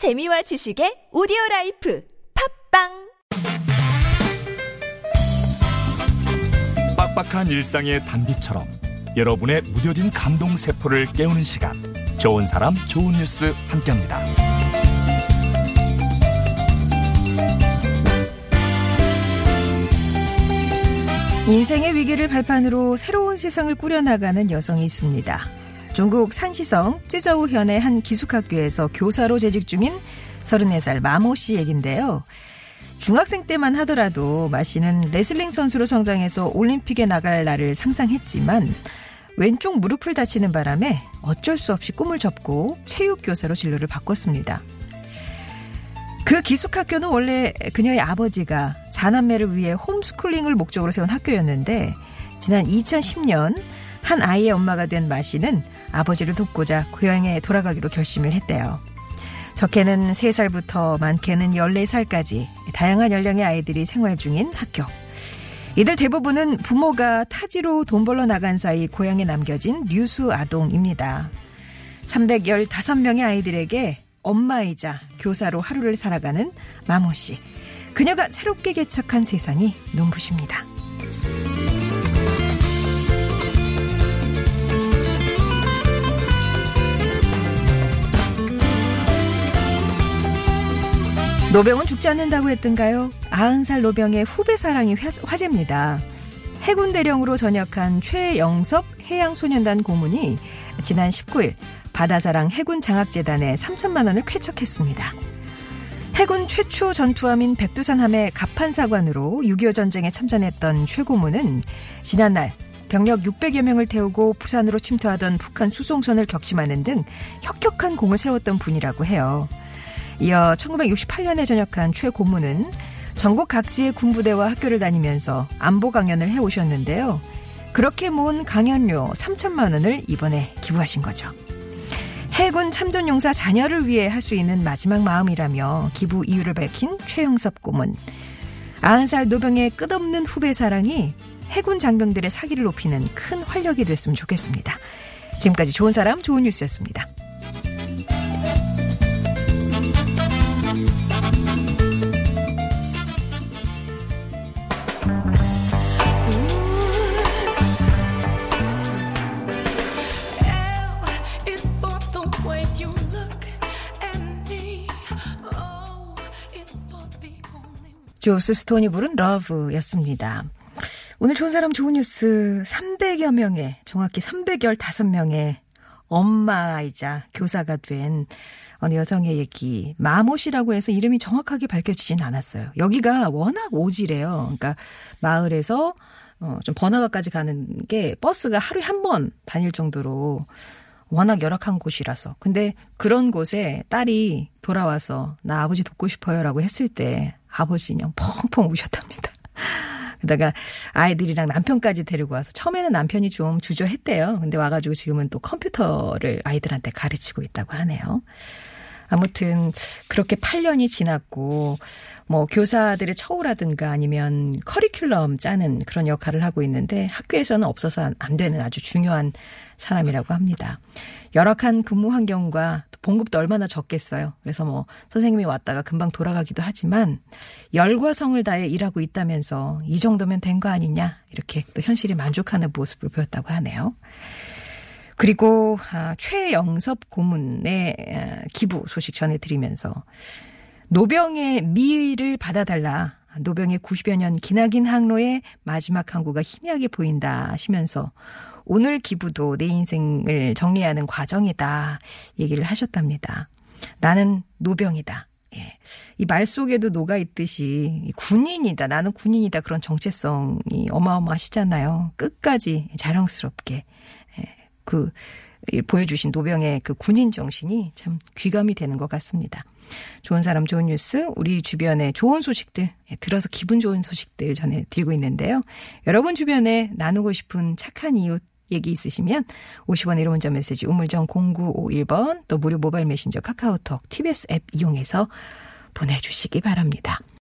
재미와 지식의 오디오라이프 팝빵 빡빡한 일상의 단비처럼 여러분의 무뎌진 감동 세포를 깨우는 시간, 좋은 사람 좋은 뉴스 함께합니다. 인생의 위기를 발판으로 새로운 세상을 꾸려나가는 여성이 있습니다. 중국 산시성 쯔저우현의 한 기숙학교에서 교사로 재직 중인 34살 마모 씨 얘긴데요. 중학생 때만 하더라도 마 씨는 레슬링 선수로 성장해서 올림픽에 나갈 날을 상상했지만 왼쪽 무릎을 다치는 바람에 어쩔 수 없이 꿈을 접고 체육교사로 진로를 바꿨습니다. 그 기숙학교는 원래 그녀의 아버지가 4남매를 위해 홈스쿨링을 목적으로 세운 학교였는데 지난 2010년 한 아이의 엄마가 된 마 씨는 아버지를 돕고자 고향에 돌아가기로 결심을 했대요. 적게는 3살부터 많게는 14살까지 다양한 연령의 아이들이 생활 중인 학교. 이들 대부분은 부모가 타지로 돈 벌러 나간 사이 고향에 남겨진 류수 아동입니다. 315명의 아이들에게 엄마이자 교사로 하루를 살아가는 마모 씨. 그녀가 새롭게 개척한 세상이 눈부십니다. 노병은 죽지 않는다고 했던가요? 90살 노병의 후배 사랑이 화제입니다. 해군 대령으로 전역한 최영섭 해양소년단 고문이 지난 19일 바다사랑 해군 장학재단에 3천만 원을 쾌척했습니다. 해군 최초 전투함인 백두산함의 갑판사관으로 6.25 전쟁에 참전했던 최 고문은 지난날 병력 600여 명을 태우고 부산으로 침투하던 북한 수송선을 격침하는 등 혁혁한 공을 세웠던 분이라고 해요. 이어 1968년에 전역한 최 고문은 전국 각지의 군부대와 학교를 다니면서 안보 강연을 해오셨는데요. 그렇게 모은 강연료 3천만 원을 이번에 기부하신 거죠. 해군 참전용사 자녀를 위해 할 수 있는 마지막 마음이라며 기부 이유를 밝힌 최영섭 고문. 90살 노병의 끝없는 후배 사랑이 해군 장병들의 사기를 높이는 큰 활력이 됐으면 좋겠습니다. 지금까지 좋은 사람 좋은 뉴스였습니다. 조스 스톤이 부른 러브였습니다. 오늘 좋은 사람 좋은 뉴스 300여 명의, 정확히 315명의 엄마이자 교사가 된 어느 여성의 얘기. 마모 씨라고 해서 이름이 정확하게 밝혀지진 않았어요. 여기가 워낙 오지래요. 그러니까 마을에서 좀 번화가까지 가는 게 버스가 하루에 한 번 다닐 정도로 워낙 열악한 곳이라서. 근데 그런 곳에 딸이 돌아와서 나 아버지 돕고 싶어요라고 했을 때 아버지 그냥 펑펑 우셨답니다. 그러다가 아이들이랑 남편까지 데리고 와서 처음에는 남편이 좀 주저했대요. 근데 와가지고 지금은 또 컴퓨터를 아이들한테 가르치고 있다고 하네요. 아무튼 그렇게 8년이 지났고 뭐 교사들의 처우라든가 아니면 커리큘럼 짜는 그런 역할을 하고 있는데 학교에서는 없어서 안 되는 아주 중요한 사람이라고 합니다. 열악한 근무 환경과 봉급도 얼마나 적겠어요. 그래서 뭐 선생님이 왔다가 금방 돌아가기도 하지만 열과 성을 다해 일하고 있다면서 이 정도면 된 거 아니냐 이렇게 또 현실에 만족하는 모습을 보였다고 하네요. 그리고 최영섭 고문의 기부 소식 전해드리면서 노병의 미의를 받아달라. 노병의 90여 년 기나긴 항로의 마지막 항구가 희미하게 보인다 하시면서 오늘 기부도 내 인생을 정리하는 과정이다 얘기를 하셨답니다. 나는 노병이다. 예. 이 말 속에도 녹아있듯이 군인이다. 나는 군인이다. 그런 정체성이 어마어마하시잖아요. 끝까지 자랑스럽게 예. 그 보여주신 노병의 그 군인 정신이 참 귀감이 되는 것 같습니다. 좋은 사람 좋은 뉴스, 우리 주변에 좋은 소식들, 들어서 기분 좋은 소식들 전해드리고 있는데요. 여러분 주변에 나누고 싶은 착한 이웃 얘기 있으시면 50원의 1호 문자 메시지 우물정 0951번 또 무료 모바일 메신저 카카오톡 TBS 앱 이용해서 보내주시기 바랍니다.